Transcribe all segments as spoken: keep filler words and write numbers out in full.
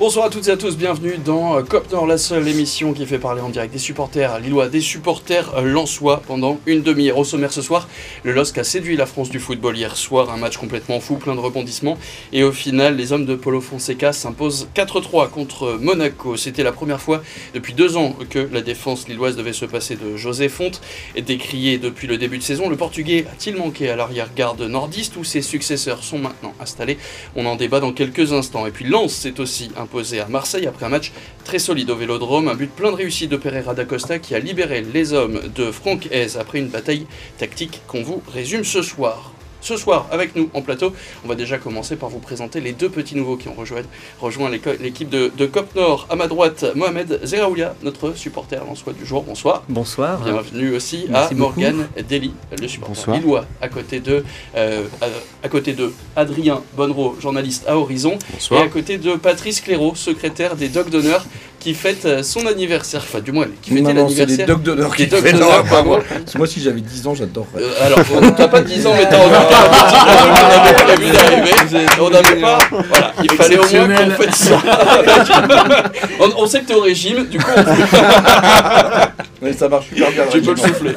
Bonsoir à toutes et à tous, bienvenue dans Kop Nord, la seule émission qui fait parler en direct des supporters lillois, des supporters lensois pendant une demi-heure. Au sommaire ce soir, le LOSC a séduit la France du football hier soir, un match complètement fou, plein de rebondissements. Et au final, les hommes de Paulo Fonseca s'imposent quatre trois contre Monaco. C'était la première fois depuis deux ans que la défense lilloise devait se passer de José Fonte. Décrié depuis le début de saison, le Portugais a-t-il manqué à l'arrière-garde nordiste ou ses successeurs sont maintenant installés? On en débat dans quelques instants. Et puis Lens s'est aussi un posé à Marseille après un match très solide au Vélodrome, un but plein de réussite de Pereira da Costa qui a libéré les hommes de Franck Haise après une bataille tactique qu'on vous résume ce soir. Ce soir, avec nous en plateau, on va déjà commencer par vous présenter les deux petits nouveaux qui ont rejoint, rejoint l'équipe de, de Kop Nord. À ma droite, Mohamed Zeraoulia, notre supporter lensois du jour. Bonsoir. Bonsoir. Bienvenue aussi Merci à beaucoup. Morgane Dely, le supporter lillois, à côté de, euh, à, à côté de Adrien Bonneau, journaliste à Horizon. Bonsoir. Et à côté de Patrice Claireau, secrétaire des Dogs d'honneur, qui fête son anniversaire, enfin du moins qui fêtait l'anniversaire. C'est des dogs d'honneur qui fêtent l'honneur, pas moi. Moi si j'avais dix ans, j'adorerais. Euh, alors, t'as pas dix ans, mais t'as remarqué un petit peu, on avait prévu d'arriver, on n'avait pas, voilà, il fallait au moins qu'on fête ça. on, on sait que t'es au régime, du coup on mais ça marche super bien. Tu peux le souffler.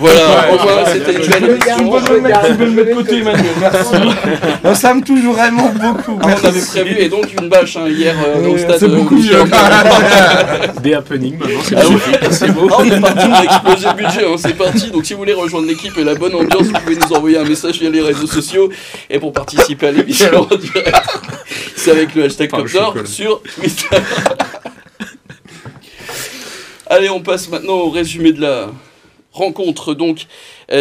Voilà, ouais, ouais, c'était une belle émission. Tu peux me le mettre de côté, Emmanuel, merci. Ça me touche vraiment beaucoup. On avait prévu, et donc une bâche hein, hier euh, ouais, au stade. C'est beaucoup mieux. Des happenings maintenant, c'est ah c'est beau. On est parti, on a explosé le budget, hein, c'est parti. Donc si vous voulez rejoindre l'équipe et la bonne ambiance, vous pouvez nous envoyer un message via les réseaux sociaux et pour participer à l'émission en direct. C'est avec le hashtag Kop Nord sur Twitter. Allez, on passe maintenant au résumé de la rencontre. Donc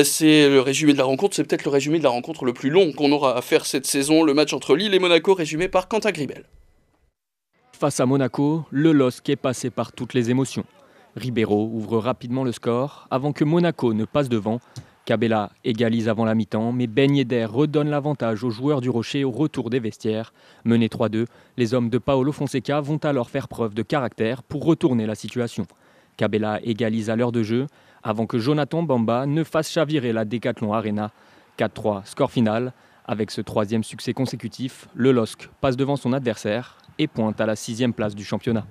c'est le résumé de la rencontre, c'est peut-être le résumé de la rencontre le plus long qu'on aura à faire cette saison, le match entre Lille et Monaco résumé par Quentin Gribel. Face à Monaco, le LOSC est passé par toutes les émotions. Ribeiro ouvre rapidement le score avant que Monaco ne passe devant. Cabella égalise avant la mi-temps, mais Ben Yedder redonne l'avantage aux joueurs du Rocher au retour des vestiaires. Menés trois deux, les hommes de Paulo Fonseca vont alors faire preuve de caractère pour retourner la situation. Cabella égalise à l'heure de jeu avant que Jonathan Bamba ne fasse chavirer la Decathlon Arena. quatre trois, score final. Avec ce troisième succès consécutif, le LOSC passe devant son adversaire et pointe à la sixième place du championnat.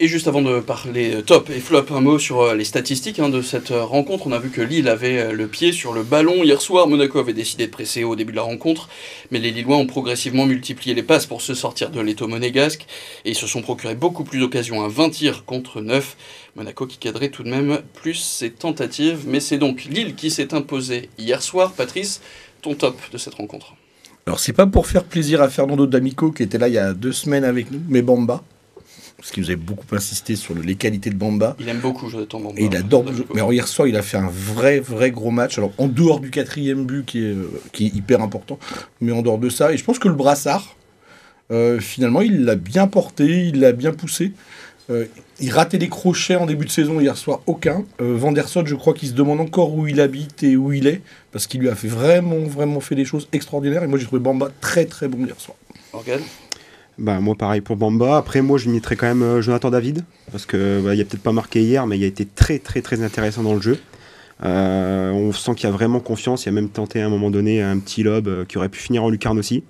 Et juste avant de parler top et flop, un mot sur les statistiques hein, de cette rencontre. On a vu que Lille avait le pied sur le ballon hier soir. Monaco avait décidé de presser au début de la rencontre, mais les Lillois ont progressivement multiplié les passes pour se sortir de l'étau monégasque et ils se sont procurés beaucoup plus d'occasions, à hein, vingt tirs contre neuf. Monaco qui cadrait tout de même plus ses tentatives, mais c'est donc Lille qui s'est imposée hier soir. Patrice, ton top de cette rencontre? Alors c'est pas pour faire plaisir à Fernando D'Amico qui était là il y a deux semaines avec nous, mais Bamba, parce qu'il nous avait beaucoup insisté sur les qualités de Bamba. Il aime beaucoup Jonathan Bamba. Et il adore. Mais alors, hier soir, il a fait un vrai, vrai gros match. Alors, en dehors du quatrième but, qui est, qui est hyper important, mais en dehors de ça. Et je pense que le brassard, euh, finalement, il l'a bien porté, il l'a bien poussé. Euh, il ratait des crochets en début de saison, hier soir, aucun. Euh, Van der Sot, je crois qu'il se demande encore où il habite et où il est, parce qu'il lui a fait vraiment, vraiment fait des choses extraordinaires. Et moi, j'ai trouvé Bamba très, très bon hier soir. Morgane ? Bah, moi pareil pour Bamba. Après moi je mettrais quand même euh, Jonathan David parce que bah, il a peut-être pas marqué hier mais il a été très très très intéressant dans le jeu. Euh, on sent qu'il y a vraiment confiance, il a même tenté à un moment donné un petit lob euh, qui aurait pu finir en lucarne aussi.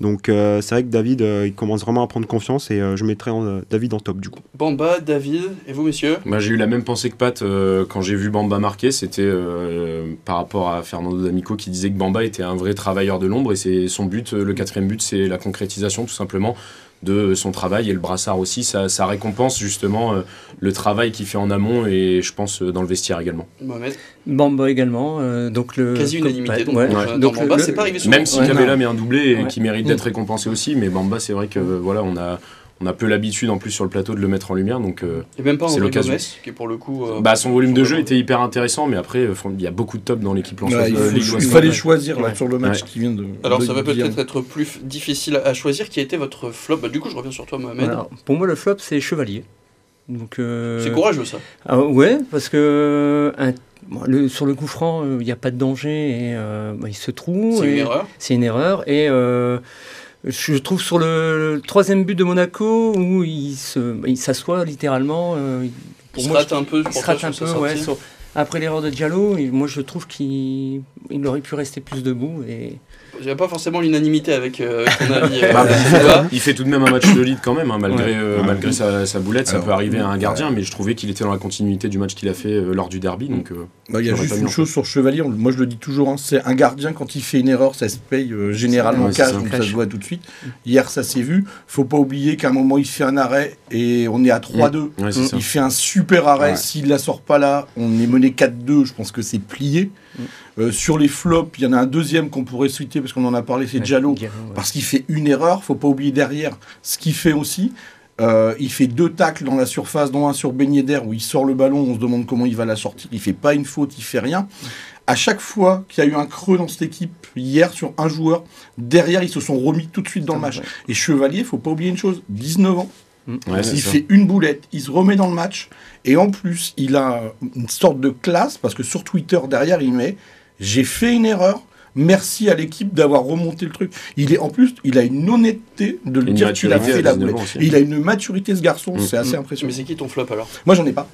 Donc euh, c'est vrai que David euh, il commence vraiment à prendre confiance et euh, je mettrais en, euh, David en top du coup. Bamba, David et vous messieurs? Bah, j'ai eu la même pensée que Pat euh, quand j'ai vu Bamba marquer, c'était euh, par rapport à Fernando D'Amico qui disait que Bamba était un vrai travailleur de l'ombre et c'est son but, euh, le quatrième but c'est la concrétisation tout simplement de son travail et le brassard aussi, ça, ça récompense justement euh, le travail qu'il fait en amont et je pense euh, dans le vestiaire également. Mohamed? Bamba également. Euh, donc le quasi-unanimité. Donc, ouais. donc, ouais. donc Bamba, c'est pas arrivé souvent. Même si ouais, Cabella met un doublé et ouais. qui mérite d'être récompensé aussi, mais Bamba, c'est vrai que euh, voilà, on a... On a peu l'habitude en plus sur le plateau de le mettre en lumière, donc euh, et même pas c'est l'occasion. Qui pour le coup, euh, bah, son volume de jeu était hyper intéressant, mais après il euh, y a beaucoup de tops dans l'équipe lensoise. Ouais, il, euh, il, il fallait choisir là, ouais. sur le match ouais. qui vient de. Alors de ça va peut-être être plus difficile à choisir. Qui a été votre flop? Bah, du coup je reviens sur toi Mohamed. Alors, pour moi le flop c'est Chevalier. Donc euh... c'est courageux ça. Ah, ouais parce que un... bon, le, sur le coup franc il euh, n'y a pas de danger et euh, bah, il se trouve. C'est une erreur. C'est une erreur et. Euh... Je trouve sur le troisième but de Monaco où il se, il s'assoit littéralement. Euh, pour il moi, se rate je, un peu. Il se rate un peu, ouais, sur, après l'erreur de Diallo, moi je trouve qu'il il aurait pu rester plus debout et j'avais pas forcément l'unanimité avec, euh, avec ton avis. Euh, bah, bah, il fait tout de même un match solide quand même, hein, malgré, ouais. euh, malgré sa, sa boulette. Alors, ça peut arriver à un gardien, ouais. mais je trouvais qu'il était dans la continuité du match qu'il a fait euh, lors du derby. Il euh, bah, y a juste une chose sur Chevalier, on, moi je le dis toujours, hein, c'est un gardien, quand il fait une erreur, ça se paye euh, généralement ouais, cash, donc ça se voit tout de suite. Hier, ça s'est vu. Faut pas oublier qu'à un moment, il fait un arrêt et on est à trois deux. Ouais, il ça. fait un super arrêt. Ouais. S'il la sort pas là, on est mené quatre deux. Je pense que c'est plié. Ouais. Euh, sur les flops, il y en a un deuxième qu'on pourrait citer parce qu'on en a parlé, c'est ouais, Diallo, ouais. parce qu'il fait une erreur, faut pas oublier derrière ce qu'il fait aussi. Euh, il fait deux tacles dans la surface, dont un sur Ben Yedder où il sort le ballon, on se demande comment il va la sortir, il fait pas une faute, il fait rien. À chaque fois qu'il y a eu un creux dans cette équipe, hier sur un joueur, derrière ils se sont remis tout de suite dans le match. Et Chevalier, faut pas oublier une chose, dix-neuf ans. Ouais, il fait ça. une boulette, il se remet dans le match et en plus il a une sorte de classe parce que sur Twitter derrière il met « J'ai fait une erreur, merci à l'équipe d'avoir remonté le truc ». Il est, en plus, il a une honnêteté de le dire qu'il a fait la boulette. Il a une maturité ce garçon, mmh. c'est assez impressionnant. Mais c'est qui ton flop alors? Moi j'en ai pas.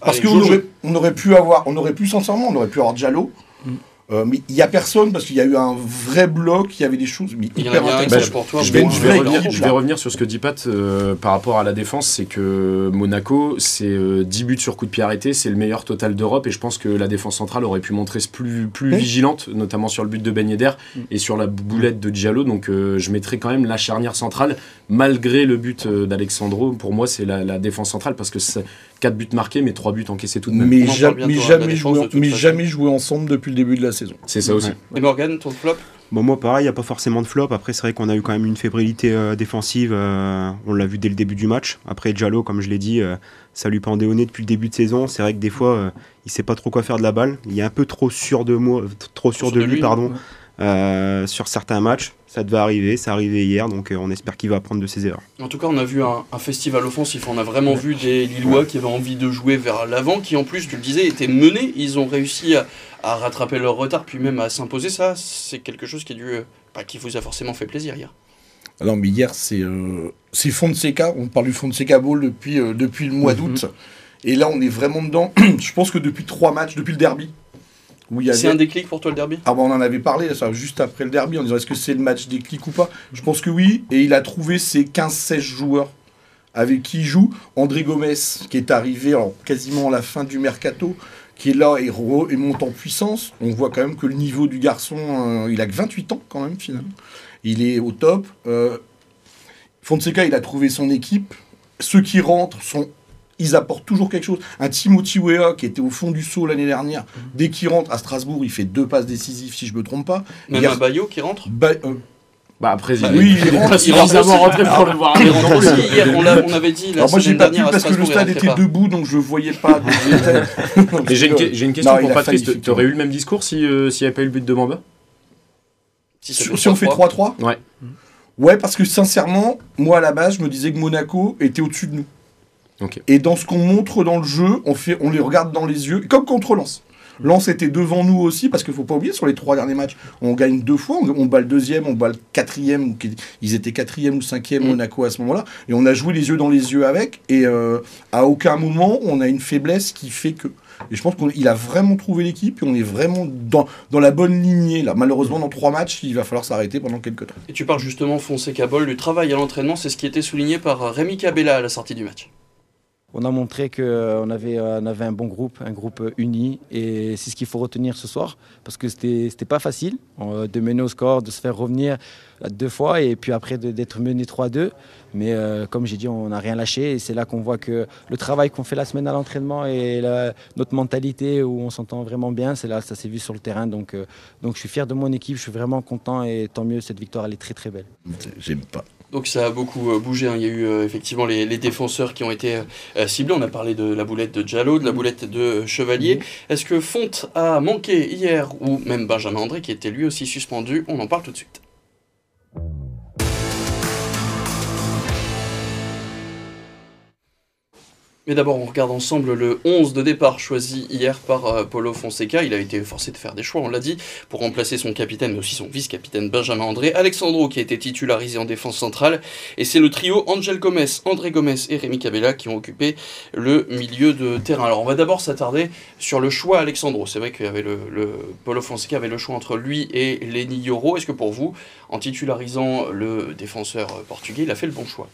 Parce qu'on aurait, on aurait pu avoir, on aurait pu sincèrement, on aurait pu avoir Diallo. Mmh. Euh, mais il n'y a personne parce qu'il y a eu un vrai bloc, il y avait des choses mais hyper intéressantes pour toi. Je vais, je, vais revenir, je vais revenir sur ce que dit Pat euh, par rapport à la défense, c'est que Monaco, c'est euh, dix buts sur coup de pied arrêté, c'est le meilleur total d'Europe et je pense que la défense centrale aurait pu montrer plus, plus oui. vigilante, notamment sur le but de Ben Yedder mm. et sur la boulette de Diallo, donc euh, je mettrai quand même la charnière centrale, malgré le but euh, d'Alexsandro, pour moi c'est la, la défense centrale parce que c'est quatre buts marqués mais trois buts encaissés tout de même. Mais, ja bientôt, mais jamais, défense, joué, mais jamais joué ensemble depuis le début de la saison. C'est ça aussi. Ouais. Et Morgane, ton flop? Bon, moi pareil, il n'y a pas forcément de flop. Après c'est vrai qu'on a eu quand même une fébrilité euh, défensive, euh, on l'a vu dès le début du match. Après Diallo, comme je l'ai dit, euh, ça lui pendait au nez depuis le début de saison. C'est vrai que des fois euh, il ne sait pas trop quoi faire de la balle, il est un peu trop sûr de, moi, trop sûr de, de lui, lui pardon, ouais. euh, sur certains matchs. Ça devait arriver, ça arrivait hier, donc euh, on espère qu'il va apprendre de ses erreurs. En tout cas, on a vu un, un festival offensif, on a vraiment vu des Lillois ouais. qui avaient envie de jouer vers l'avant, qui en plus, tu le disais, étaient menés, ils ont réussi à, à rattraper leur retard, puis même à s'imposer, ça, c'est quelque chose qui, est dû, euh, bah, qui vous a forcément fait plaisir hier. Alors, mais hier, c'est euh, Fonseca, on parle du Fonseca Ball depuis, euh, depuis le mois mm-hmm. d'août, et là on est vraiment dedans, je pense que depuis trois matchs, depuis le derby. Avait... C'est un déclic pour toi le derby? Ah bah on en avait parlé ça, juste après le derby en disant est-ce que c'est le match déclic ou pas? Je pense que oui, et il a trouvé ses quinze seize joueurs avec qui il joue. André Gomes qui est arrivé alors, quasiment à la fin du mercato, qui est là et, re, et monte en puissance. On voit quand même que le niveau du garçon, euh, il a que vingt-huit ans quand même finalement. Il est au top. Euh, Fonseca il a trouvé son équipe. Ceux qui rentrent sont... Ils apportent toujours quelque chose. Un Timothy Weah qui était au fond du seau l'année dernière, mmh. dès qu'il rentre à Strasbourg, il fait deux passes décisives, si je ne me trompe pas. Même un Bayo qui rentre bah, euh... bah après, bah, il, oui, il, il rentre. Il rentre pour le voir. Il rentre aussi hier, on, on avait dit. La Alors moi, j'ai pas vu parce que le stade était pas. debout, donc je ne voyais pas. J'ai une, une question non, pour Patrice. Tu aurais eu le même discours s'il n'y euh, si avait pas eu le but de Bamba? Si, si on fait trois trois? Ouais. Ouais, parce que sincèrement, moi à la base, je me disais que Monaco était au-dessus de nous. Okay. Et dans ce qu'on montre dans le jeu, on, fait, on les regarde dans les yeux, comme contre Lens. Lens était devant nous aussi, parce qu'il ne faut pas oublier, sur les trois derniers matchs, on gagne deux fois, on, on bat le deuxième, on bat le quatrième, ils étaient quatrième ou cinquième mmh. Monaco à ce moment-là, et on a joué les yeux dans les yeux avec, et euh, à aucun moment, on a une faiblesse qui fait que... Et je pense qu'il a vraiment trouvé l'équipe et on est vraiment dans, dans la bonne lignée. Là. Malheureusement, dans trois matchs, il va falloir s'arrêter pendant quelques temps. Et tu parles justement, Fonseca Ball, du travail à l'entraînement, c'est ce qui était souligné par Rémi Cabella à la sortie du match. On a montré qu'on avait, on avait un bon groupe, un groupe uni et c'est ce qu'il faut retenir ce soir parce que c'était c'était pas facile de mener au score, de se faire revenir deux fois et puis après d'être mené trois deux. Mais euh, comme j'ai dit, on n'a rien lâché et c'est là qu'on voit que le travail qu'on fait la semaine à l'entraînement et la, notre mentalité où on s'entend vraiment bien, c'est là, ça s'est vu sur le terrain. Donc, euh, donc je suis fier de mon équipe, je suis vraiment content et tant mieux, cette victoire elle est très très belle. J'aime pas. Donc ça a beaucoup euh, bougé, hein. Il y a eu euh, effectivement les, les défenseurs qui ont été euh, ciblés, on a parlé de la boulette de Diallo, de la boulette de euh, Chevalier. Mmh. Est-ce que Fonte a manqué hier, ou même Benjamin André qui était lui aussi suspendu? On en parle tout de suite. Mais d'abord, on regarde ensemble le onze de départ choisi hier par euh, Paulo Fonseca. Il a été forcé de faire des choix, on l'a dit, pour remplacer son capitaine, mais aussi son vice-capitaine Benjamin André. Alexsandro qui a été titularisé en défense centrale. Et c'est le trio Angel Gomes, André Gomes et Rémi Cabella qui ont occupé le milieu de terrain. Alors, on va d'abord s'attarder sur le choix Alexsandro. C'est vrai que le, le, Paulo Fonseca avait le choix entre lui et Leny Yoro. Est-ce que pour vous, en titularisant le défenseur portugais, il a fait le bon choix ?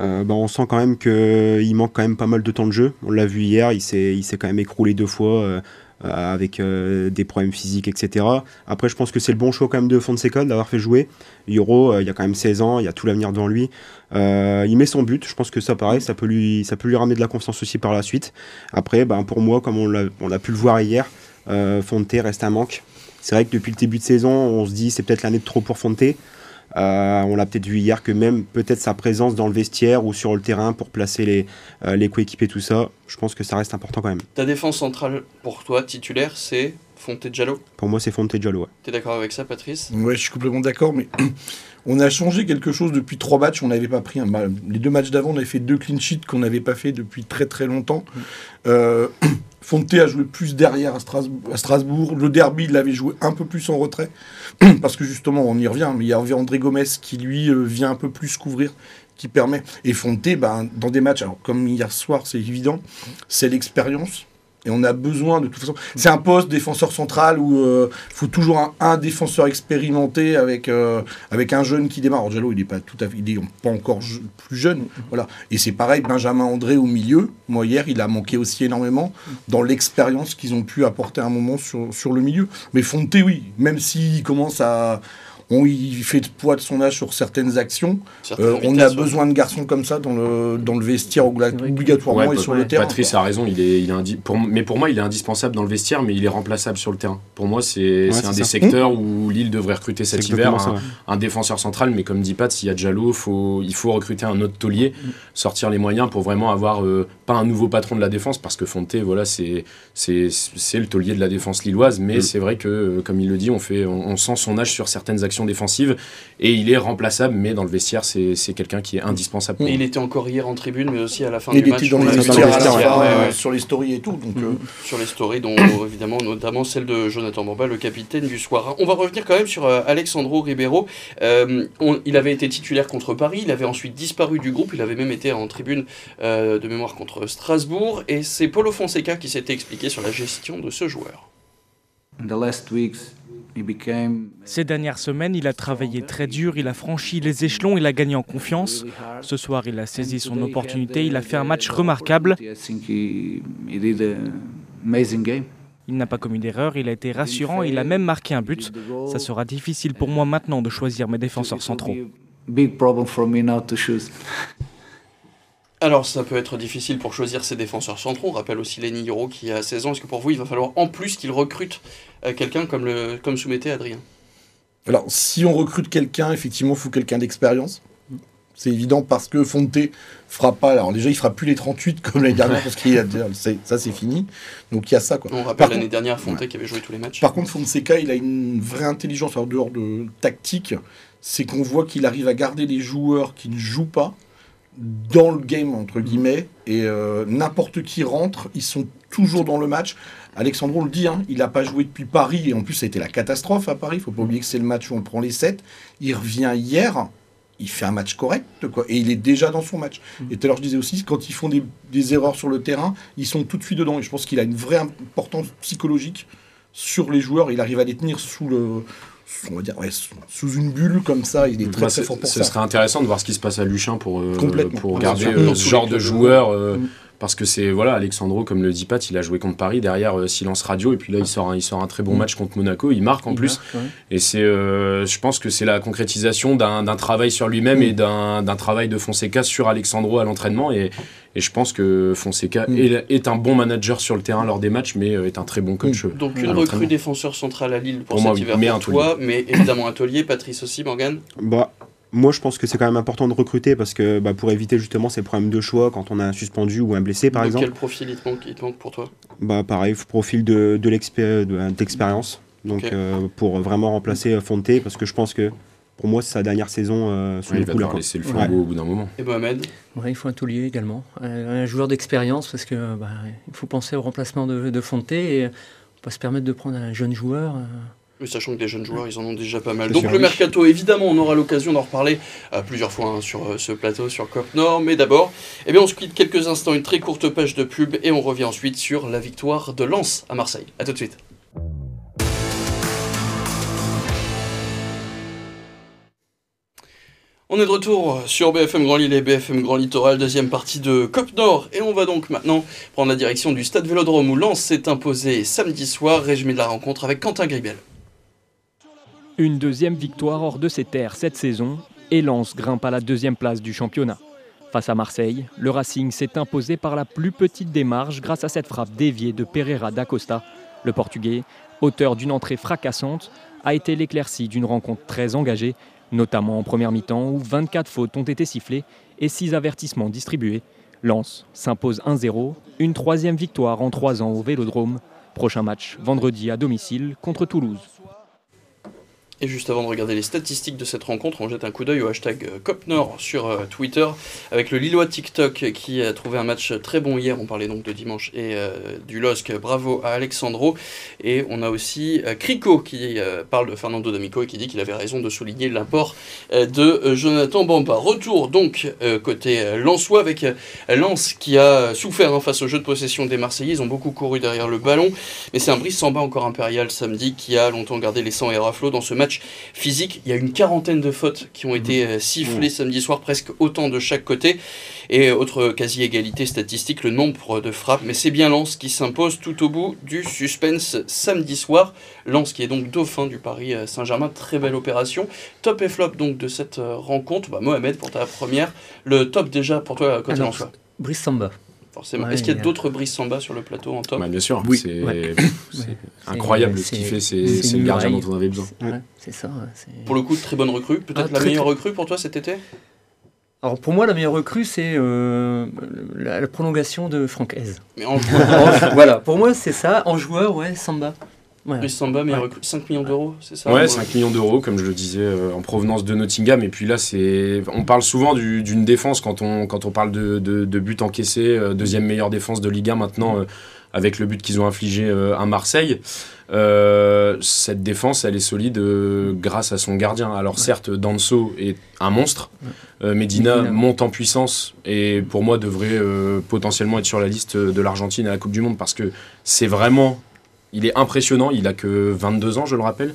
Euh, bah on sent quand même qu'il manque quand même pas mal de temps de jeu. On l'a vu hier, il s'est quand même écroulé deux fois euh, avec euh, des problèmes physiques, et cetera. Après, je pense que c'est le bon choix quand même de Fonseca de l'avoir fait jouer. Yoro, euh, il y a quand même seize ans, il y a tout l'avenir devant lui. Euh, il met son but, je pense que ça pareil, ça peut lui, ça peut lui ramener de la confiance aussi par la suite. Après, bah, pour moi, comme on l'a pu le voir hier, euh, Fonte reste un manque. C'est vrai que depuis le début de saison, on se dit c'est peut-être l'année de trop pour Fonte. Euh, on l'a peut-être vu hier que même peut-être sa présence dans le vestiaire ou sur le terrain pour placer les, euh, les coéquipiers, tout ça, je pense que ça reste important quand même. Ta défense centrale pour toi, titulaire, c'est Fonte Diallo ? Pour moi, c'est Fonte Diallo, ouais. T'es d'accord avec ça, Patrice ? Ouais, je suis complètement d'accord, mais on a changé quelque chose depuis trois matchs, on n'avait pas pris un mal. Les deux matchs d'avant, on avait fait deux clean sheets qu'on n'avait pas fait depuis très très longtemps. Mmh. Euh... Fonte a joué plus derrière à Strasbourg, à Strasbourg. Le derby, il l'avait joué un peu plus en retrait. Parce que justement, on y revient. Mais il y a André Gomes qui, lui, vient un peu plus couvrir, qui permet. Et Fonte, ben, dans des matchs, alors, comme hier soir, c'est évident, c'est l'expérience. Et on a besoin de toute façon. C'est un poste défenseur central où il euh, faut toujours un, un défenseur expérimenté avec, euh, avec un jeune qui démarre. Diallo, il n'est pas tout à fait, il est pas encore je, plus jeune. Voilà. Et c'est pareil, Benjamin André au milieu. Moi, hier, il a manqué aussi énormément dans l'expérience qu'ils ont pu apporter à un moment sur, sur le milieu. Mais Fonte, oui, même s'il commence à. On, il fait de poids de son âge sur certaines actions. Certaines euh, on a besoin de garçons comme ça dans le, dans le vestiaire obligatoirement ouais, et sur le terrain. Patrice a raison, il est, il est indi pour, mais pour moi, il est indispensable dans le vestiaire, mais il est remplaçable sur le terrain. Pour moi, c'est ouais, un des ça. secteurs mmh. où Lille devrait recruter cet hiver ça, ouais. un, un défenseur central. Mais comme dit Pat, s'il y a Diallo, faut, il faut recruter un autre taulier, mmh. sortir les moyens pour vraiment avoir euh, pas un nouveau patron de la défense, parce que Fonte, voilà, c'est le taulier de la défense lilloise. Mais mmh. c'est vrai que, comme il le dit, on, fait, on, on sent son âge sur certaines actions défensive et il est remplaçable, mais dans le vestiaire c'est quelqu'un qui est indispensable. Et il était encore hier en tribune, mais aussi à la fin il du match. Il était dans les vestiaires sur les stories et tout. Donc, mm-hmm. euh... Sur les stories, dont évidemment notamment celle de Jonathan Bamba, le capitaine du soir. On va revenir quand même sur euh, Alexsandro Ribeiro. Euh, on, il avait été titulaire contre Paris, il avait ensuite disparu du groupe, il avait même été en tribune euh, de mémoire contre Strasbourg, et c'est Paulo Fonseca qui s'était expliqué sur la gestion de ce joueur. The last weeks. Ces dernières semaines, il a travaillé très dur, il a franchi les échelons, il a gagné en confiance. Ce soir, il a saisi son opportunité, il a fait un match remarquable. Il n'a pas commis d'erreur, il a été rassurant et il a même marqué un but. Ça sera difficile pour moi maintenant de choisir mes défenseurs centraux. Alors, ça peut être difficile pour choisir ses défenseurs centraux. On rappelle aussi Leny Yoro qui a seize ans. Est-ce que pour vous, il va falloir en plus qu'il recrute quelqu'un comme, le, comme soumettait Adrien ? Alors, si on recrute quelqu'un, effectivement, il faut quelqu'un d'expérience. C'est évident parce que Fonte fera pas. Alors déjà, il fera plus les trente-huit comme l'année dernière parce qu'il a ça, c'est fini. Donc il y a ça quoi. On rappelle l'année dernière Fonte ouais. qui avait joué tous les matchs. Par contre, Fonseca, il a une vraie intelligence en dehors de tactique. C'est qu'on voit qu'il arrive à garder les joueurs qui ne jouent pas dans le game, entre guillemets, et euh, n'importe qui rentre, ils sont toujours dans le match. Alexsandro le dit, hein, il n'a pas joué depuis Paris, et en plus, ça a été la catastrophe à Paris. Il ne faut pas oublier que c'est le match où on prend les sept. Il revient hier, il fait un match correct, quoi, et il est déjà dans son match. Mmh. Et tout à l'heure, je disais aussi, quand ils font des, des erreurs sur le terrain, ils sont tout de suite dedans. Et je pense qu'il a une vraie importance psychologique sur les joueurs. Il arrive à les tenir sous le... on va dire, ouais, sous une bulle comme ça, il est très, bah, très fort pour ça. Ce serait intéressant de voir ce qui se passe à Luchin pour, euh, pour regarder euh, mmh. ce genre de joueur. Euh, mmh. Parce que c'est, voilà, Alexsandro, comme le dit Pat, il a joué contre Paris, derrière euh, Silence Radio, et puis là, il sort un, il sort un très bon mmh. match contre Monaco, il marque en il plus. Marque, ouais. Et c'est, euh, je pense que c'est la concrétisation d'un travail sur lui-même mmh. et d'un travail de Fonseca sur Alexsandro à l'entraînement. Et, et je pense que Fonseca mmh. est, est un bon manager sur le terrain lors des matchs, mais est un très bon coach. Mmh. Donc une recrue défenseur central à Lille pour, pour cet moi, hiver mais pour toi, mais évidemment un taulier. Patrice aussi, Morgane ? Bah. Moi, je pense que c'est quand même important de recruter parce que bah, pour éviter justement ces problèmes de choix quand on a un suspendu ou un blessé, par de exemple. Quel profil il te manque, il te manque pour toi ? Bah, pareil, profil de, de l'expérience. Donc, okay. euh, pour vraiment remplacer Fonte, parce que je pense que Pour moi, c'est sa dernière saison euh, sous ouais, le coup. Il va laisser le flambeau ouais. au bout d'un moment. Et Mohamed ouais, il faut un taulier également. Euh, un joueur d'expérience, parce qu'il bah, faut penser au remplacement de, de Fonte. Et on peut se permettre de prendre un jeune joueur. Euh... Oui, sachant que les jeunes joueurs, ils en ont déjà pas mal. Donc le mercato, évidemment, on aura l'occasion d'en reparler euh, plusieurs fois hein, sur euh, ce plateau, sur Kop Nord. Mais d'abord, eh bien, on se quitte quelques instants, une très courte page de pub. Et on revient ensuite sur la victoire de Lens à Marseille. A tout de suite. On est de retour sur B F M Grand Lille et B F M Grand Littoral, deuxième partie de Kop Nord. Et on va donc maintenant prendre la direction du stade Vélodrome où Lens s'est imposé samedi soir. Résumé de la rencontre avec Quentin Gribel. Une deuxième victoire hors de ses terres cette saison et Lens grimpe à la deuxième place du championnat. Face à Marseille, le Racing s'est imposé par la plus petite démarche grâce à cette frappe déviée de Pereira da Costa. Le Portugais, auteur d'une entrée fracassante, a été l'éclaircie d'une rencontre très engagée, notamment en première mi-temps où vingt-quatre fautes ont été sifflées et six avertissements distribués. Lens s'impose un zéro, une troisième victoire en trois ans au Vélodrome. Prochain match, vendredi à domicile contre Toulouse. Et juste avant de regarder les statistiques de cette rencontre, on jette un coup d'œil au hashtag Kop Nord sur Twitter avec le Lillois TikTok qui a trouvé un match très bon hier. On parlait donc de dimanche et euh, du LOSC. Bravo à Alexsandro. Et on a aussi euh, Crico qui euh, parle de Fernando D'Amico et qui dit qu'il avait raison de souligner l'apport euh, de Jonathan Bamba. Retour donc euh, côté euh, Lensois avec euh, Lens qui a souffert hein, face au jeu de possession des Marseillais. Ils ont beaucoup couru derrière le ballon. Mais c'est un Brice Samba encore impérial samedi qui a longtemps gardé les sangs et raflots dans ce match physique. Il y a une quarantaine de fautes qui ont été euh, sifflées mmh. samedi soir, presque autant de chaque côté. Et autre quasi-égalité statistique, le nombre de frappes. Mais c'est bien Lens qui s'impose tout au bout du suspense samedi soir. Lens qui est donc dauphin du Paris Saint-Germain. Très belle opération. Top et flop donc de cette rencontre. Bah, Mohamed, pour ta première, le top déjà pour toi côté Lens. Brice Samba. Forcément. Ouais, est-ce qu'il y a d'autres Brice Samba sur le plateau en top? Bah, bien sûr, oui. c'est ouais. incroyable ce qu'il fait, c'est le gardien dont on avait besoin. Ouais. C'est ça. Pour le coup, très bonne recrue, peut-être ah, la très, meilleure très... recrue pour toi cet été? Alors pour moi, la meilleure recrue, c'est euh, la, la prolongation de Franck Haise. Mais en joueur, voilà, pour moi c'est ça, en joueur, ouais, Samba. Ouais. Brice Samba, meilleure ouais. recrue, cinq millions d'euros, c'est ça? Ouais, cinq millions d'euros, comme je le disais, euh, en provenance de Nottingham. Et puis là, c'est... on parle souvent du, d'une défense quand on, quand on parle de, de, de buts encaissés. Euh, deuxième meilleure défense de Ligue un maintenant, euh, avec le but qu'ils ont infligé euh, à Marseille. Euh, cette défense, elle est solide euh, grâce à son gardien. Alors ouais. certes, Danso est un monstre. Ouais. Euh, Medina, Medina monte en puissance et pour moi devrait euh, potentiellement être sur la liste de l'Argentine à la Coupe du Monde parce que c'est vraiment... Il est impressionnant, il n'a que vingt-deux ans, je le rappelle.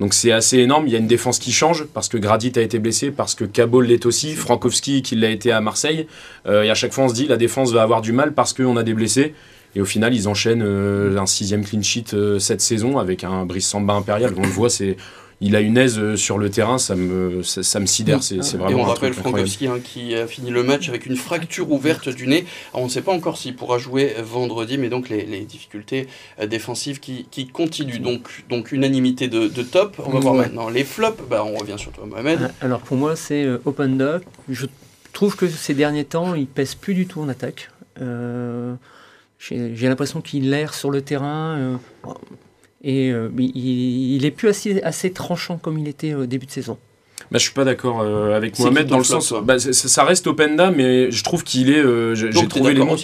Donc c'est assez énorme, il y a une défense qui change, parce que Gradit a été blessé, parce que Cabella l'est aussi, Frankowski qui l'a été à Marseille. Euh, et à chaque fois on se dit, la défense va avoir du mal parce qu'on a des blessés. Et au final, ils enchaînent euh, un sixième clean sheet euh, cette saison avec un Brice Samba impérial. On le voit, c'est... Il a une aise sur le terrain, ça me, ça, ça me sidère, c'est, c'est vraiment. Et on rappelle Frankowski hein, qui a fini le match avec une fracture ouverte du nez. Alors on ne sait pas encore s'il pourra jouer vendredi, mais donc les, les difficultés défensives qui, qui continuent. Donc, donc unanimité de, de top. On va voir ouais. maintenant les flops. Bah, on revient sur toi, Mohamed. Alors pour moi, c'est Openda. Je trouve que ces derniers temps, il pèse plus du tout en attaque. Euh, j'ai, j'ai l'impression qu'il erre sur le terrain. Euh, Et euh, il n'est plus assez, assez tranchant comme il était au début de saison. Bah, je ne suis pas d'accord euh, avec Mohamed dans le sens... Bah, ça reste Openda, mais je trouve qu'il est... Euh, j'ai Donc trouvé les mots.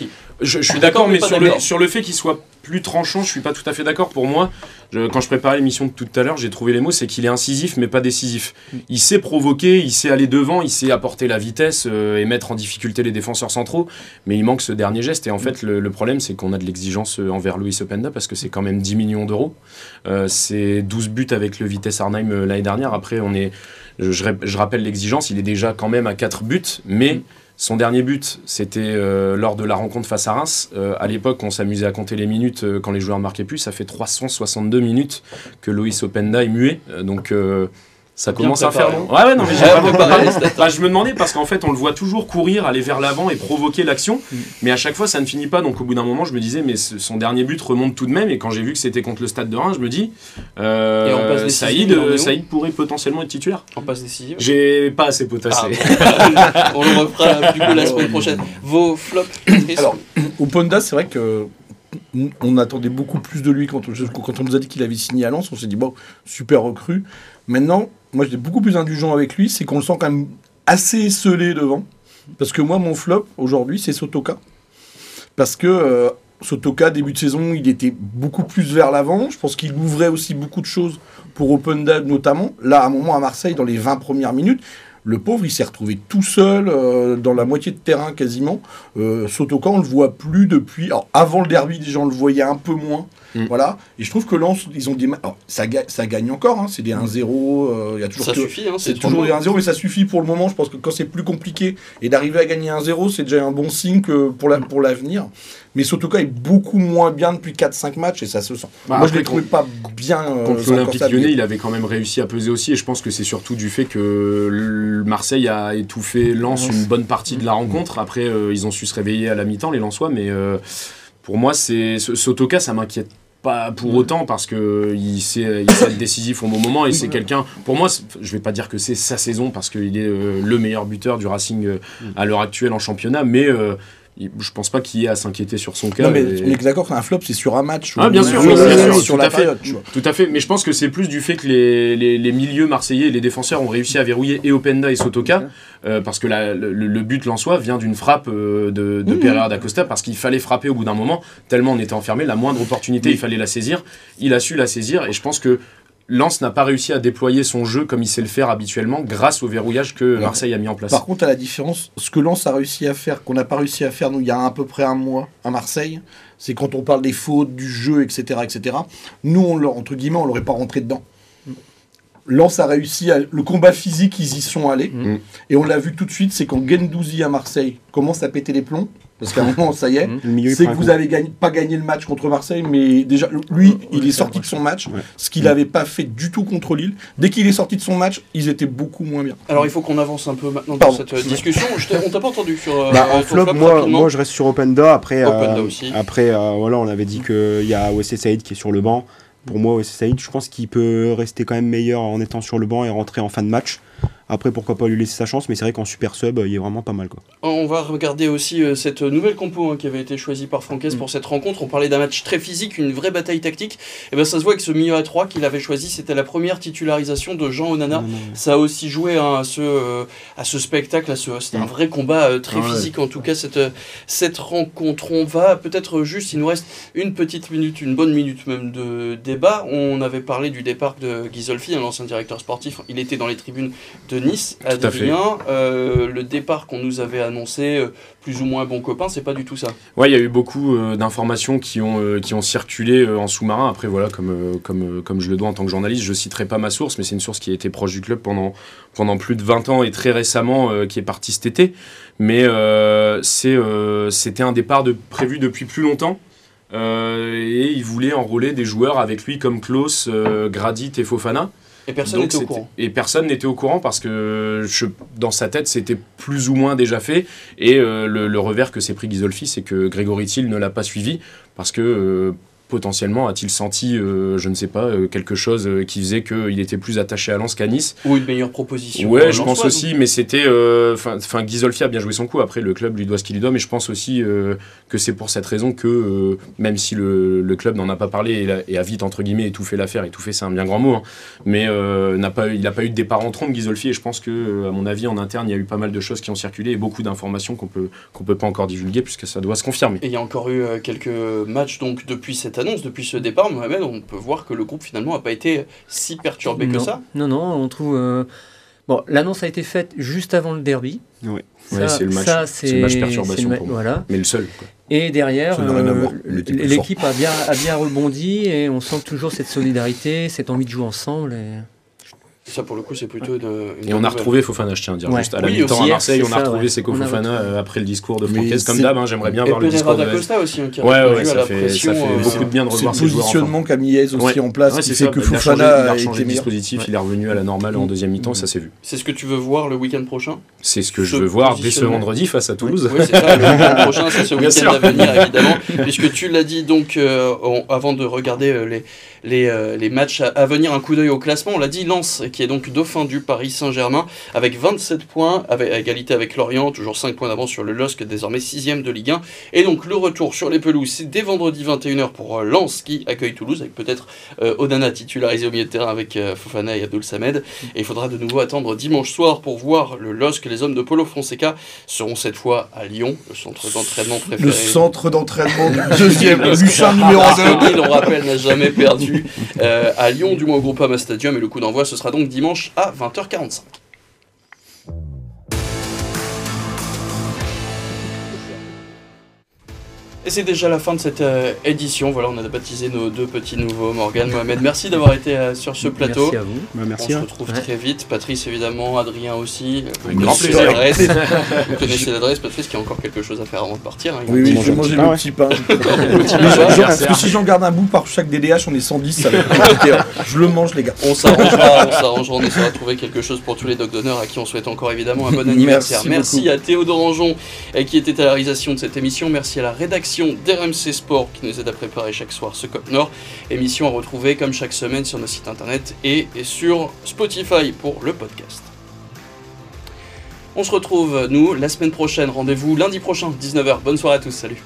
Je, je suis d'accord, mais, mais sur, le, sur le fait qu'il soit plus tranchant, je ne suis pas tout à fait d'accord. Pour moi, je, quand je préparais l'émission de tout à l'heure, j'ai trouvé les mots, c'est qu'il est incisif, mais pas décisif. Il sait provoquer, il sait aller devant, il sait apporter la vitesse euh, et mettre en difficulté les défenseurs centraux, mais il manque ce dernier geste. Et en fait, le, le problème, c'est qu'on a de l'exigence envers Loïs Openda, parce que c'est quand même dix millions d'euros. Euh, c'est douze buts avec le Vitesse Arnhem euh, l'année dernière. Après, on est... Je, je rappelle l'exigence, il est déjà quand même à quatre buts, mais mmh. son dernier but, c'était euh, lors de la rencontre face à Reims. Euh, à l'époque, on s'amusait à compter les minutes euh, quand les joueurs ne marquaient plus. Ça fait trois cent soixante-deux minutes que Loïs Openda est muet. Euh, donc... Euh, Ça commence bien à faire long. Ouais, ouais, non, mais j'ai vraiment pas mal. Bah, je me demandais parce qu'en fait, on le voit toujours courir, aller vers l'avant et provoquer l'action, mm. mais à chaque fois, ça ne finit pas. Donc, au bout d'un moment, je me disais, mais son dernier but remonte tout de même. Et quand j'ai vu que c'était contre le Stade de Reims, je me dis, euh, Saïd, euh, Saïd pourrait potentiellement être titulaire. En passe décisive. J'ai pas assez potassé. Ah, bon. On le refera du coup la semaine prochaine. Vos flops. Alors, Openda, c'est vrai que. On attendait beaucoup plus de lui quand on, quand on nous a dit qu'il avait signé à Lens. On s'est dit, bon, super recrue. Maintenant, moi j'étais beaucoup plus indulgent avec lui, c'est qu'on le sent quand même assez scellé devant. Parce que moi, mon flop aujourd'hui, c'est Sotoca. Parce que euh, Sotoca, début de saison, il était beaucoup plus vers l'avant. Je pense qu'il ouvrait aussi beaucoup de choses pour Openda notamment. Là, à un moment, à Marseille, dans les vingt premières minutes, le pauvre, il s'est retrouvé tout seul euh, dans la moitié de terrain quasiment. Euh, Sotoca, on ne le voit plus depuis... Alors, avant le derby, déjà, on le voyait un peu moins. Mmh. Voilà. Et je trouve que Lens, ils ont des... Alors, ça, ga... ça gagne encore, hein. C'est des un zéro. Euh, y a toujours ça que... suffit. Hein, c'est toujours des un zéro, mais ça suffit pour le moment. Je pense que quand c'est plus compliqué et d'arriver à gagner un zéro, c'est déjà un bon signe que pour, la... mmh. pour l'avenir. Mais Sotoca est beaucoup moins bien depuis quatre cinq matchs et ça se sent. Bah, moi, je ne l'ai trouvé pas bien. Euh, contre l'Olympique Lyonnais, il avait quand même réussi à peser aussi. Et je pense que c'est surtout du fait que le Marseille a étouffé Lens une bonne partie de la rencontre. Après, euh, ils ont su se réveiller à la mi-temps, les Lensois. Mais euh, pour moi, c'est Sotoca, ça m'inquiète pas pour autant parce qu'il sait, il sait être décisif au bon moment et c'est quelqu'un... Pour moi, je ne vais pas dire que c'est sa saison parce qu'il est euh, le meilleur buteur du Racing euh, à l'heure actuelle en championnat, mais... Euh, je ne pense pas qu'il y ait à s'inquiéter sur son cas. Non, mais et... on est d'accord qu'un flop, c'est sur un match. Ah, bien sûr, oui, bien sûr, sur la période. Tu vois. Tout à fait, mais je pense que c'est plus du fait que les, les, les milieux marseillais et les défenseurs ont réussi à verrouiller et Openda et Sotoca, euh, parce que la, le, le but lensois vient d'une frappe euh, de, de mmh. Pereira da Costa, parce qu'il fallait frapper au bout d'un moment, tellement on était enfermé, la moindre opportunité, mmh. il fallait la saisir. Il a su la saisir, et je pense que Lens n'a pas réussi à déployer son jeu comme il sait le faire habituellement grâce au verrouillage que Marseille a mis en place. Par contre, à la différence, ce que Lens a réussi à faire, qu'on n'a pas réussi à faire nous il y a à peu près un mois à Marseille, c'est quand on parle des fautes, du jeu, et cetera, et cetera. Nous, on entre guillemets, on l'aurait pas rentré dedans. Lens a réussi à... Le combat physique, ils y sont allés. Mmh. Et on l'a vu tout de suite, c'est quand Guendouzi à Marseille commence à péter les plombs, parce qu'à un moment, ça y est, c'est que vous n'avez gagn... pas gagné le match contre Marseille, mais déjà, lui, il est sorti de son match, ouais. ce qu'il n'avait pas fait du tout contre Lille. Dès qu'il est sorti de son match, ils étaient beaucoup moins bien. Alors, il faut qu'on avance un peu maintenant dans cette euh, discussion. Je on t'a pas entendu sur euh, bah, en flop, flop moi, moi, je reste sur Openda. Après, Openda euh, aussi. Après euh, voilà, on avait dit qu'il y a O S C Saïd qui est sur le banc. Pour moi, O S C Saïd, je pense qu'il peut rester quand même meilleur en étant sur le banc et rentrer en fin de match. Après, pourquoi pas lui laisser sa chance, mais c'est vrai qu'en super sub, il est vraiment pas mal, quoi. On va regarder aussi euh, cette nouvelle compo hein, qui avait été choisie par Franck Haise mmh. pour cette rencontre. On parlait d'un match très physique, une vraie bataille tactique. Et ben ça se voit que ce milieu à trois qu'il avait choisi, c'était la première titularisation de Jean Onana. Mmh. Ça a aussi joué hein, à, ce, euh, à ce spectacle, à ce, c'était mmh. un vrai combat euh, très ah, physique ouais. en tout cas cette, cette rencontre. On va peut-être juste, il nous reste une petite minute, une bonne minute même de débat. On avait parlé du départ de Ghisolfi, hein, l'ancien directeur sportif. Il était dans les tribunes de Nice. Adrien, euh, le départ qu'on nous avait annoncé, euh, plus ou moins bon copain, c'est pas du tout ça. Ouais, il y a eu beaucoup euh, d'informations qui ont euh, qui ont circulé euh, en sous-marin. Après voilà, comme euh, comme euh, comme je le dois en tant que journaliste, je citerai pas ma source, mais c'est une source qui a été proche du club pendant pendant plus de vingt ans et très récemment euh, qui est partie cet été. Mais euh, c'est euh, c'était un départ de, prévu depuis plus longtemps. Euh, et il voulait enrôler des joueurs avec lui comme Klaus, euh, Gradit et Fofana. Et personne n'était au courant. Et personne n'était au courant parce que je, dans sa tête, c'était plus ou moins déjà fait. Et euh, le, le revers que s'est pris Ghisolfi, c'est que Grégory Thiel ne l'a pas suivi parce que euh, potentiellement a-t-il senti, euh, je ne sais pas, euh, quelque chose euh, qui faisait qu'il était plus attaché à Lens qu'à Nice. Ou une meilleure proposition. Ouais, je pense aussi, mais c'était... Enfin, euh, Ghisolfi a bien joué son coup. Après, le club lui doit ce qu'il lui doit, mais je pense aussi euh, que c'est pour cette raison que, euh, même si le, le club n'en a pas parlé et a, et a vite, entre guillemets, étouffé l'affaire, étouffé, c'est un bien grand mot, hein, mais euh, n'a pas, il n'a pas eu de départ en trombe, Ghisolfi, et je pense que, à mon avis, en interne, il y a eu pas mal de choses qui ont circulé et beaucoup d'informations qu'on peut, qu'on peut pas encore divulguer puisque ça doit se confirmer. Et il y a encore eu euh, quelques matchs, donc, depuis cette annonce, depuis ce départ, Mohamed, on peut voir que le groupe finalement n'a pas été si perturbé non, que ça. Non, non, on trouve... Euh... Bon, l'annonce a été faite juste avant le derby. Oui, ouais, c'est le match, ça, c'est... C'est le match perturbation le ma... pour moi, voilà. Mais le seul. Quoi. Et derrière, euh, l'équipe a bien, a bien rebondi et on sent toujours cette solidarité, cette envie de jouer ensemble. Et... Ça, pour le coup, c'est plutôt une. une et on a retrouvé Fofana, je tiens à dire. Ouais. Juste à la oui, mi-temps à Marseille, on a ça, retrouvé ouais. Seco Fofana euh, après le discours de Franck Haise. Comme d'hab, hein, j'aimerais bien voir le discours de. Et Pereira da Costa aussi, hein, qui a ouais, ouais, ça, la fait, pression, ça fait euh, beaucoup de bien de revoir ces joueurs. C'est le positionnement qu'a mis Haise aussi ouais. en place, ouais, qui fait ça, que Fofana. Il a changé de dispositif, il est revenu à la normale en deuxième mi-temps, ça s'est vu. C'est ce que tu veux voir le week-end prochain ? C'est ce que je veux voir dès ce vendredi face à Toulouse. Oui, c'est ça, le week-end prochain, c'est ce week-end à venir, évidemment. Puisque tu l'as dit, donc, avant de regarder les. les, euh, les matchs à, à venir. Un coup d'œil au classement, on l'a dit, Lens qui est donc dauphin du Paris Saint-Germain avec vingt-sept points, avec, à égalité avec Lorient, toujours cinq points d'avance sur le L O S C, désormais sixième de Ligue un. Et donc le retour sur les pelouses, c'est dès vendredi vingt et une heures pour euh, Lens qui accueille Toulouse, avec peut-être euh, Odana titularisé au milieu de terrain avec euh, Fofana et Abdoul Samed. Et il faudra de nouveau attendre dimanche soir pour voir le L O S C. Les hommes de Paulo Fonseca seront cette fois à Lyon, le centre d'entraînement préféré. Le centre d'entraînement deuxième, Luchin numéro deux. Lille, on rappelle, n'a jamais perdu euh, à Lyon, du moins au Groupama Stadium. Et le coup d'envoi, ce sera donc dimanche à vingt heures quarante-cinq. Et c'est déjà la fin de cette euh, édition. Voilà, on a baptisé nos deux petits nouveaux. Morgane, Mohamed, merci d'avoir été euh, sur ce plateau. Merci à vous. Bah, merci, on hein. se retrouve ouais. très vite. Patrice, évidemment, Adrien aussi. Vous connaissez l'adresse. Vous connaissez l'adresse, Patrice, qui a encore quelque chose à faire avant de partir. Hein. Oui, oui, je vais manger le petit pain. Parce que si j'en garde un bout par chaque D D H, on est cent dix, ça va être compliqué. Je le mange, les gars. On s'arrangera, on s'arrangera, on essaiera de trouver quelque chose pour tous les dogs d'honneur à qui on souhaite encore évidemment un bon anniversaire. Merci, merci à Théo Dorangeon qui était à la réalisation de cette émission. Merci à la rédaction d'R M C Sport qui nous aide à préparer chaque soir ce Kop Nord. Émission à retrouver comme chaque semaine sur nos sites internet et sur Spotify pour le podcast. On se retrouve, nous, la semaine prochaine. Rendez-vous lundi prochain, dix-neuf heures. Bonne soirée à tous. Salut.